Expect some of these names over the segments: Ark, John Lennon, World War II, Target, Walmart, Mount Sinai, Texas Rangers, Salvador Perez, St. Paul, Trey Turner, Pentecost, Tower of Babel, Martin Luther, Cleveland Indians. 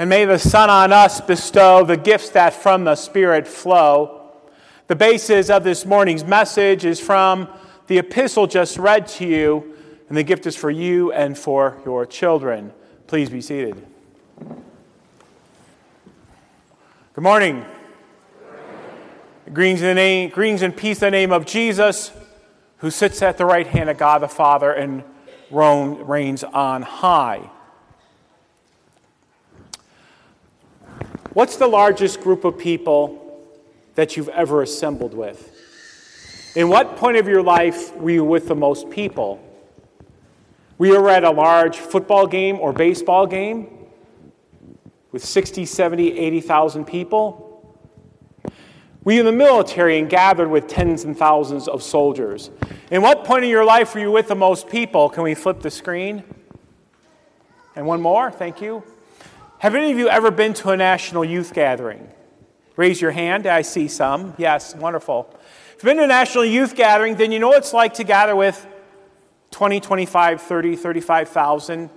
And may the Son on us bestow the gifts that from the Spirit flow. The basis of this morning's message is from the epistle just read to you, and the gift is for you and for your children. Please be seated. Good morning. Greetings and peace in the name of Jesus, who sits at the right hand of God the Father and reigns on high. What's the largest group of people that you've ever assembled with? In what point of your life were you with the most people? Were you at a large football game or baseball game with 60, 70, 80,000 people? Were you in the military and gathered with tens and thousands of soldiers? In what point of your life were you with the most people? Can we flip the screen? And one more, thank you. Have any of you ever been to a national youth gathering? Raise your hand. I see some. Yes, wonderful. If you've been to a national youth gathering, then you know what it's like to gather with 20, 25, 30, 35,000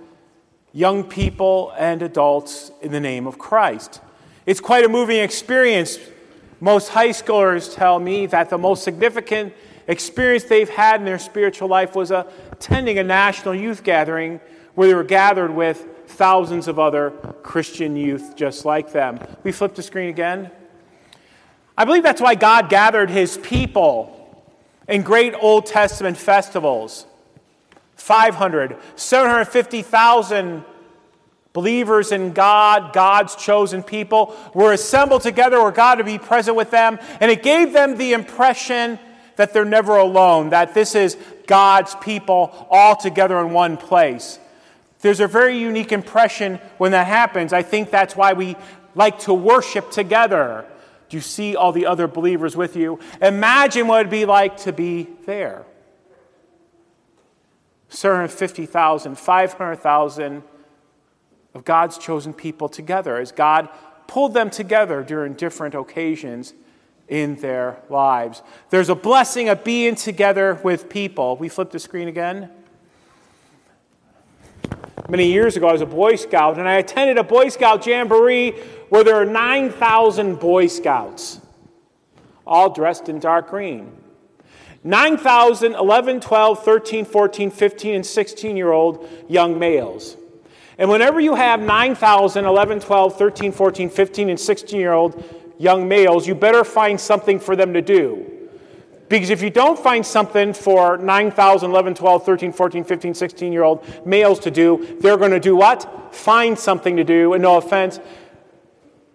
young people and adults in the name of Christ. It's quite a moving experience. Most high schoolers tell me that the most significant experience they've had in their spiritual life was attending a national youth gathering where they were gathered with thousands of other Christian youth just like them. We flip the screen again. I believe that's why God gathered his people in great Old Testament festivals. 500, 750,000 believers in God, God's chosen people, were assembled together where God would be present with them. And it gave them the impression that they're never alone, that this is God's people all together in one place. There's a very unique impression when that happens. I think that's why we like to worship together. Do you see all the other believers with you? Imagine what it would be like to be there. 750,000, 500,000 of God's chosen people together as God pulled them together during different occasions in their lives. There's a blessing of being together with people. We flip the screen again. Many years ago, I was a Boy Scout, and I attended a Boy Scout jamboree where there were 9,000 Boy Scouts, all dressed in dark green. 9,000 11, 12, 13, 14, 15, and 16-year-old young males. And whenever you have 9,000 11, 12, 13, 14, 15, and 16-year-old young males, you better find something for them to do. Because if you don't find something for 9,000, 11, 12, 13, 14, 15, 16-year-old males to do, they're going to do what? Find something to do. And no offense,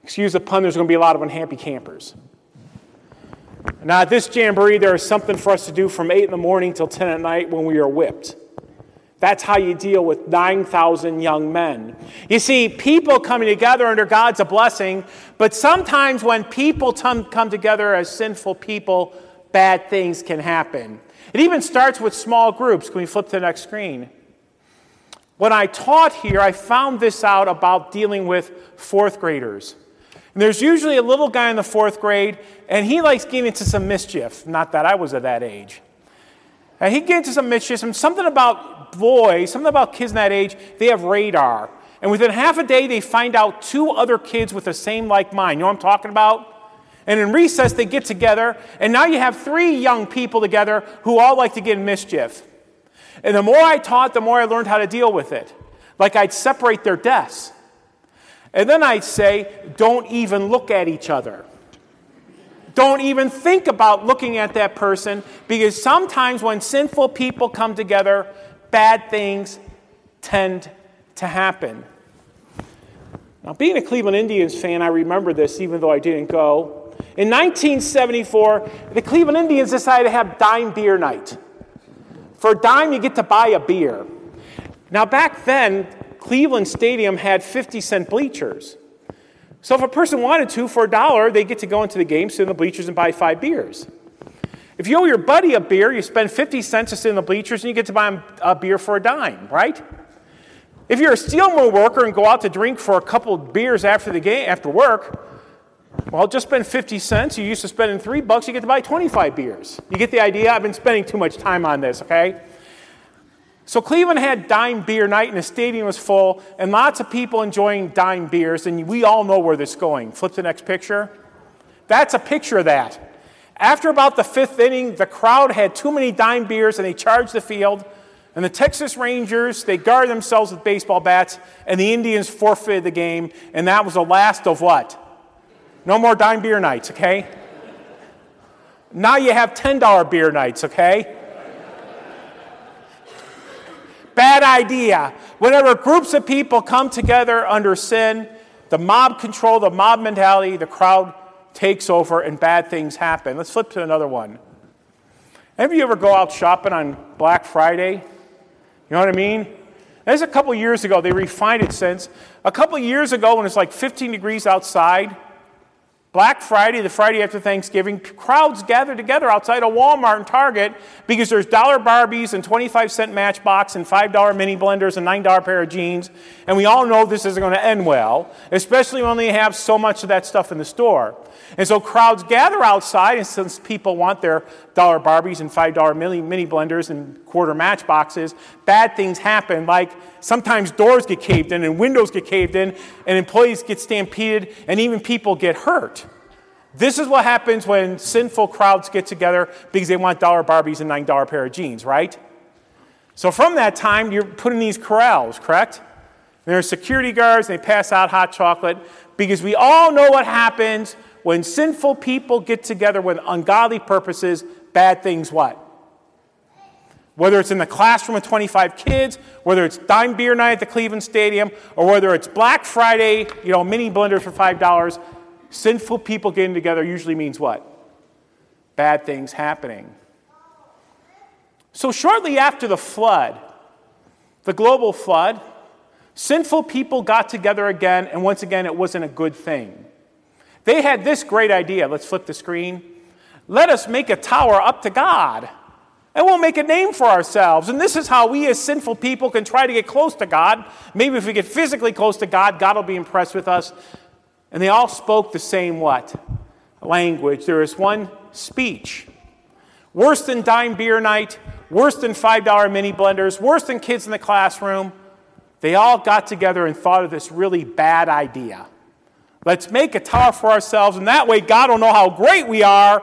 excuse the pun, there's going to be a lot of unhappy campers. Now at this jamboree, there is something for us to do from 8 in the morning till 10 at night when we are whipped. That's how you deal with 9,000 young men. You see, people coming together under God's a blessing, but sometimes when people come together as sinful people, bad things can happen. It even starts with small groups. Can we flip to the next screen? When I taught here, I found this out about dealing with fourth graders. And there's usually a little guy in the fourth grade, and he likes getting into some mischief. Not that I was at that age. And he gets into some mischief, and something about boys, something about kids in that age, they have radar. And within half a day, they find out two other kids with the same like mind. You know what I'm talking about? And in recess, they get together, and now you have three young people together who all like to get in mischief. And the more I taught, the more I learned how to deal with it. Like I'd separate their desks. And then I'd say, don't even look at each other. Don't even think about looking at that person, because sometimes when sinful people come together, bad things tend to happen. Now, being a Cleveland Indians fan, I remember this even though I didn't go. In 1974, the Cleveland Indians decided to have dime beer night. For a dime, you get to buy a beer. Now, back then, Cleveland Stadium had 50-cent bleachers. So if a person wanted to, for a dollar, they get to go into the game, sit in the bleachers, and buy 5 beers. If you owe your buddy a beer, you spend 50 cents to sit in the bleachers, and you get to buy him a beer for a dime, right? If you're a steel mill worker and go out to drink for a couple of beers after the game, after work, well, just spend 50 cents. You used to spend in $3, you get to buy 25 beers. You get the idea? I've been spending too much time on this, okay? So Cleveland had dime beer night, and the stadium was full, and lots of people enjoying dime beers, and we all know where this is going. Flip to the next picture. That's a picture of that. After about the fifth inning, the crowd had too many dime beers, and they charged the field. And the Texas Rangers, they guarded themselves with baseball bats, and the Indians forfeited the game, and that was the last of what? No more dime beer nights, okay? Now you have $10 beer nights, okay? Bad idea. Whenever groups of people come together under sin, the mob control, the mob mentality, the crowd takes over and bad things happen. Let's flip to another one. Have you ever go out shopping on Black Friday? You know what I mean? That's a couple years ago. They refined it since. A couple years ago when it's like 15 degrees outside, Black Friday, the Friday after Thanksgiving, crowds gather together outside of Walmart and Target because there's $1 Barbies and 25-cent Matchbox and $5 mini blenders and $9 pair of jeans. And we all know this isn't going to end well, especially when they have so much of that stuff in the store. And so crowds gather outside, and since people want their $1 Barbies and $5 mini blenders and quarter Matchboxes, bad things happen, like sometimes doors get caved in and windows get caved in and employees get stampeded and even people get hurt. This is what happens when sinful crowds get together because they want $1 Barbies and $9 pair of jeans, right? So from that time, you're put in these corrals, correct? And there are security guards, and they pass out hot chocolate because we all know what happens when sinful people get together with ungodly purposes, bad things what? Whether it's in the classroom with 25 kids, whether it's dime beer night at the Cleveland Stadium, or whether it's Black Friday, mini blenders for $5, sinful people getting together usually means what? Bad things happening. So shortly after the flood, the global flood, sinful people got together again, and once again, it wasn't a good thing. They had this great idea. Let's flip the screen. Let us make a tower up to God. And we'll make a name for ourselves. And this is how we as sinful people can try to get close to God. Maybe if we get physically close to God, God will be impressed with us. And they all spoke the same what? Language. There is one speech. Worse than dime beer night. Worse than $5 mini blenders. Worse than kids in the classroom. They all got together and thought of this really bad idea. Let's make a tower for ourselves. And that way God will know how great we are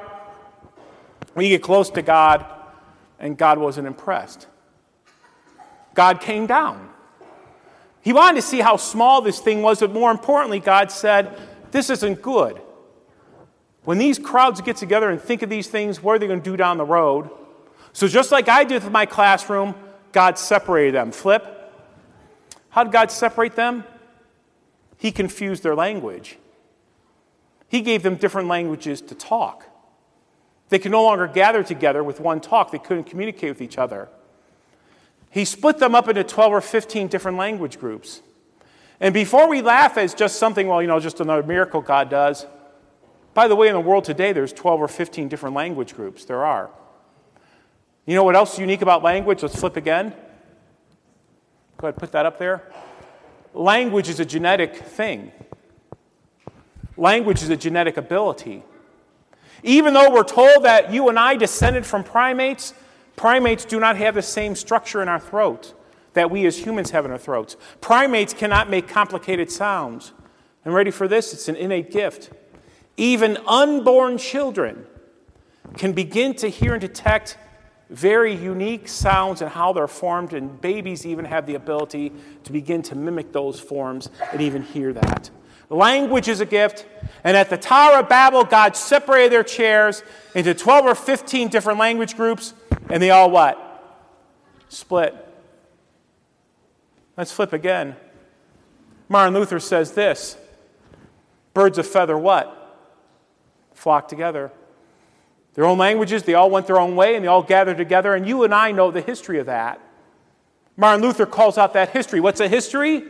when you get close to God. And God wasn't impressed. God came down. He wanted to see how small this thing was, but more importantly, God said, this isn't good. When these crowds get together and think of these things, what are they going to do down the road? So just like I did with my classroom, God separated them. Flip. How did God separate them? He confused their language. He gave them different languages to talk. They could no longer gather together with one talk. They couldn't communicate with each other. He split them up into 12 or 15 different language groups. And before we laugh as just something, just another miracle God does, by the way, in the world today, there's 12 or 15 different language groups. There are. You know what else is unique about language? Let's flip again. Go ahead, put that up there. Language is a genetic thing. Language is a genetic ability. Even though we're told that you and I descended from primates, primates do not have the same structure in our throat that we as humans have in our throats. Primates cannot make complicated sounds. And ready for this? It's an innate gift. Even unborn children can begin to hear and detect very unique sounds and how they're formed, and babies even have the ability to begin to mimic those forms and even hear that. Language is a gift. And at the Tower of Babel, God separated their chairs into 12 or 15 different language groups, and they all what? Split. Let's flip again. Martin Luther says this, birds of feather what? Flock together. Their own languages, they all went their own way, and they all gathered together, and you and I know the history of that. Martin Luther calls out that history. What's a history?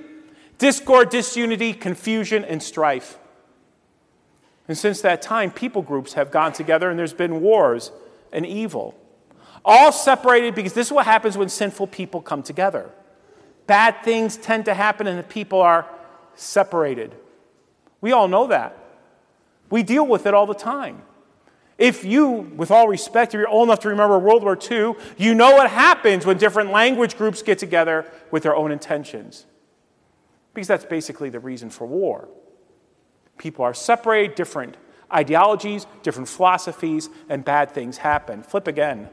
Discord, disunity, confusion, and strife. And since that time, people groups have gone together, and there's been wars and evil. All separated because this is what happens when sinful people come together. Bad things tend to happen, and the people are separated. We all know that. We deal with it all the time. If you, with all respect, if you're old enough to remember World War II, you know what happens when different language groups get together with their own intentions. Because that's basically the reason for war. People are separated, different ideologies, different philosophies, and bad things happen. Flip again.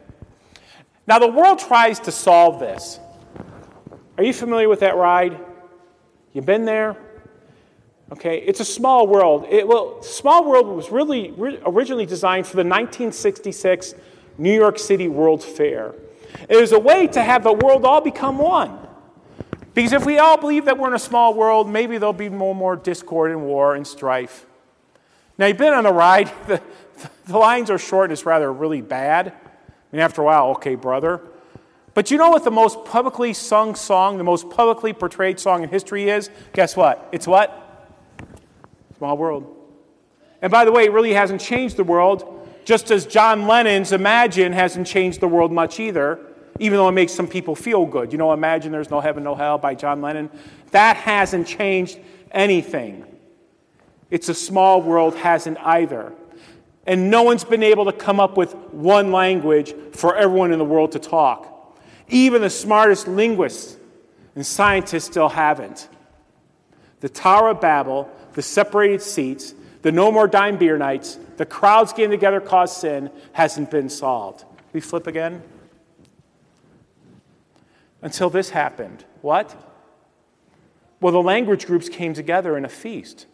Now, the world tries to solve this. Are you familiar with that ride? You've been there? Okay, it's a small world. Small World was really originally designed for the 1966 New York City World's Fair. It was a way to have the world all become one. Because if we all believe that we're in a small world, maybe there'll be more discord and war and strife. Now, you've been on a ride. The lines are short and it's rather really bad. I mean, after a while, okay, brother. But you know what the most publicly sung song, the most publicly portrayed song in history is? Guess what? It's what? Small world. And by the way, it really hasn't changed the world, just as John Lennon's Imagine hasn't changed the world much either, even though it makes some people feel good. You know, Imagine There's No Heaven, No Hell by John Lennon. That hasn't changed anything. It's a small world hasn't either. And no one's been able to come up with one language for everyone in the world to talk. Even the smartest linguists and scientists still haven't. The Tower of Babel, the separated seats, the no more dime beer nights, the crowds getting together cause sin, hasn't been solved. We flip again. Until this happened. What? Well, the language groups came together in a feast.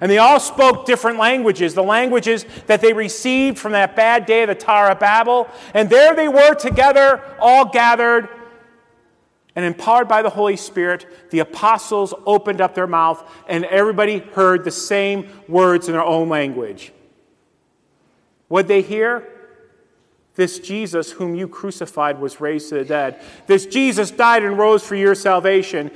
And they all spoke different languages, the languages that they received from that bad day of the Tower of Babel. And there they were together, all gathered. And empowered by the Holy Spirit, the apostles opened up their mouth and everybody heard the same words in their own language. What'd they hear? This Jesus whom you crucified was raised to the dead. This Jesus died and rose for your salvation.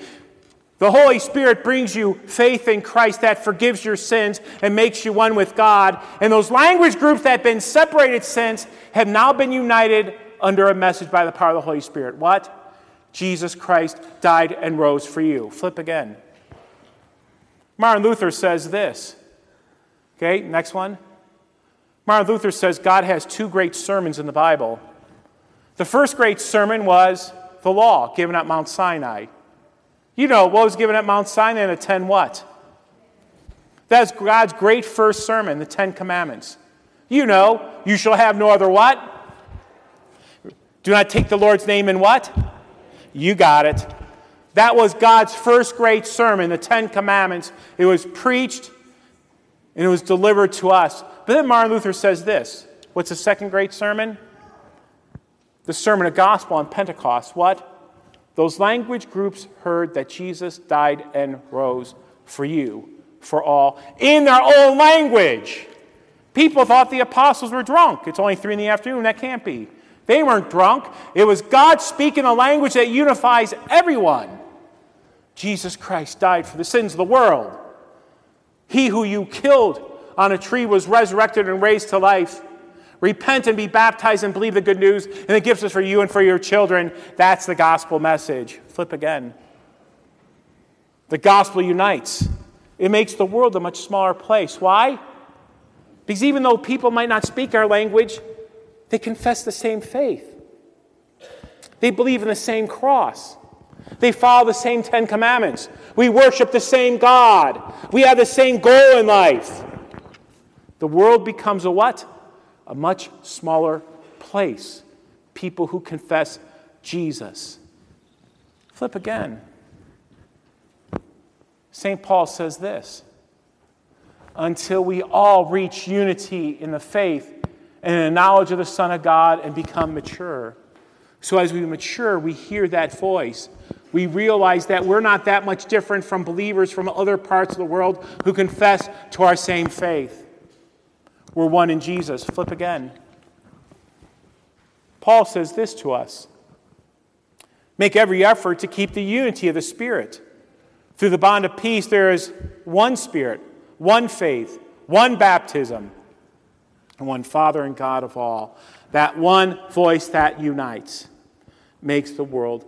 The Holy Spirit brings you faith in Christ that forgives your sins and makes you one with God. And those language groups that have been separated since have now been united under a message by the power of the Holy Spirit. What? Jesus Christ died and rose for you. Flip again. Martin Luther says this. Okay, next one. Martin Luther says God has two great sermons in the Bible. The first great sermon was the law given at Mount Sinai. You know what was given at Mount Sinai in the 10 what? That's God's great first sermon, the 10 commandments. You know, you shall have no other what? Do not take the Lord's name in what? You got it. That was God's first great sermon, the Ten Commandments. It was preached and it was delivered to us. But then Martin Luther says this. What's the second great sermon? The sermon of gospel on Pentecost. What? Those language groups heard that Jesus died and rose for you, for all, in their own language. People thought the apostles were drunk. It's only 3 p.m. That can't be. They weren't drunk. It was God speaking a language that unifies everyone. Jesus Christ died for the sins of the world. He who you killed on a tree was resurrected and raised to life. Repent and be baptized and believe the good news, and the gift is for you and for your children. That's the gospel message. Flip again. The gospel unites. It makes the world a much smaller place. Why? Because even though people might not speak our language, they confess the same faith. They believe in the same cross. They follow the same 10 commandments. We worship the same God. We have the same goal in life. The world becomes a what? A much smaller place. People who confess Jesus. Flip again. St. Paul says this. Until we all reach unity in the faith and in the knowledge of the Son of God and become mature. So as we mature, we hear that voice. We realize that we're not that much different from believers from other parts of the world who confess to our same faith. We're one in Jesus. Flip again. Paul says this to us. Make every effort to keep the unity of the Spirit. Through the bond of peace, there is one Spirit, one faith, one baptism, and one Father and God of all. That one voice that unites makes the world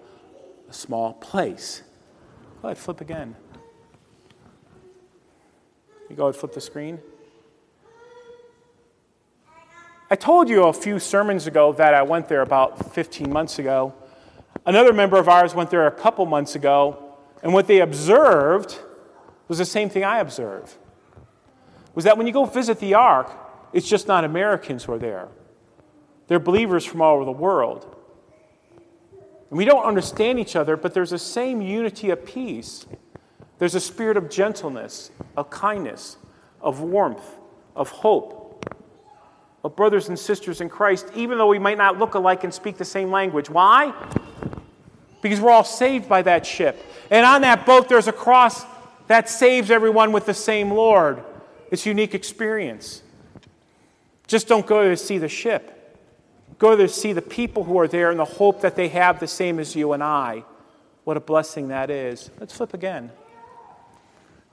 a small place. Go ahead, flip again. You go ahead, flip the screen. told you a few sermons ago that I went there about 15 months ago. Another member of ours went there a couple months ago, and what they observed was the same thing I observed, was that when you go visit the Ark, it's just not Americans who are there. They're believers from all over the world. And we don't understand each other, but there's the same unity of peace. There's a spirit of gentleness, of kindness, of warmth, of hope, of brothers and sisters in Christ, even though we might not look alike and speak the same language. Why? Because we're all saved by that ship. And on that boat, there's a cross that saves everyone with the same Lord. It's a unique experience. Just don't go to see the ship. Go to see the people who are there in the hope that they have the same as you and I. What a blessing that is. Let's flip again.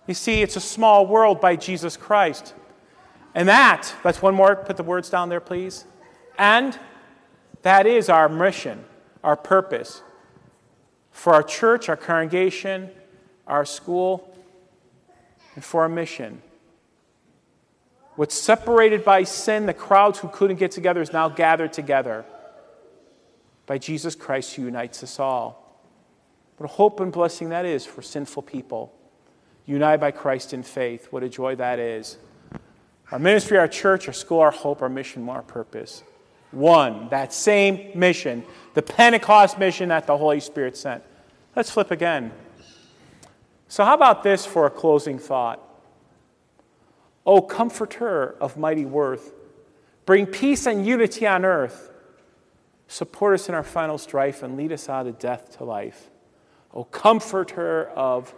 You see, it's a small world by Jesus Christ. And that's one more, put the words down there, please. And that is our mission, our purpose for our church, our congregation, our school, and for our mission. What's separated by sin, the crowds who couldn't get together, is now gathered together by Jesus Christ who unites us all. What a hope and blessing that is for sinful people. United by Christ in faith. What a joy that is. Our ministry, our church, our school, our hope, our mission, our purpose. One, that same mission, the Pentecost mission that the Holy Spirit sent. Let's flip again. So how about this for a closing thought? O comforter of mighty worth, bring peace and unity on earth. Support us in our final strife and lead us out of death to life. O comforter of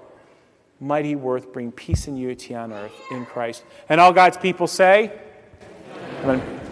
mighty worth, bring peace and unity on earth in Christ. And all God's people say, Amen. Amen.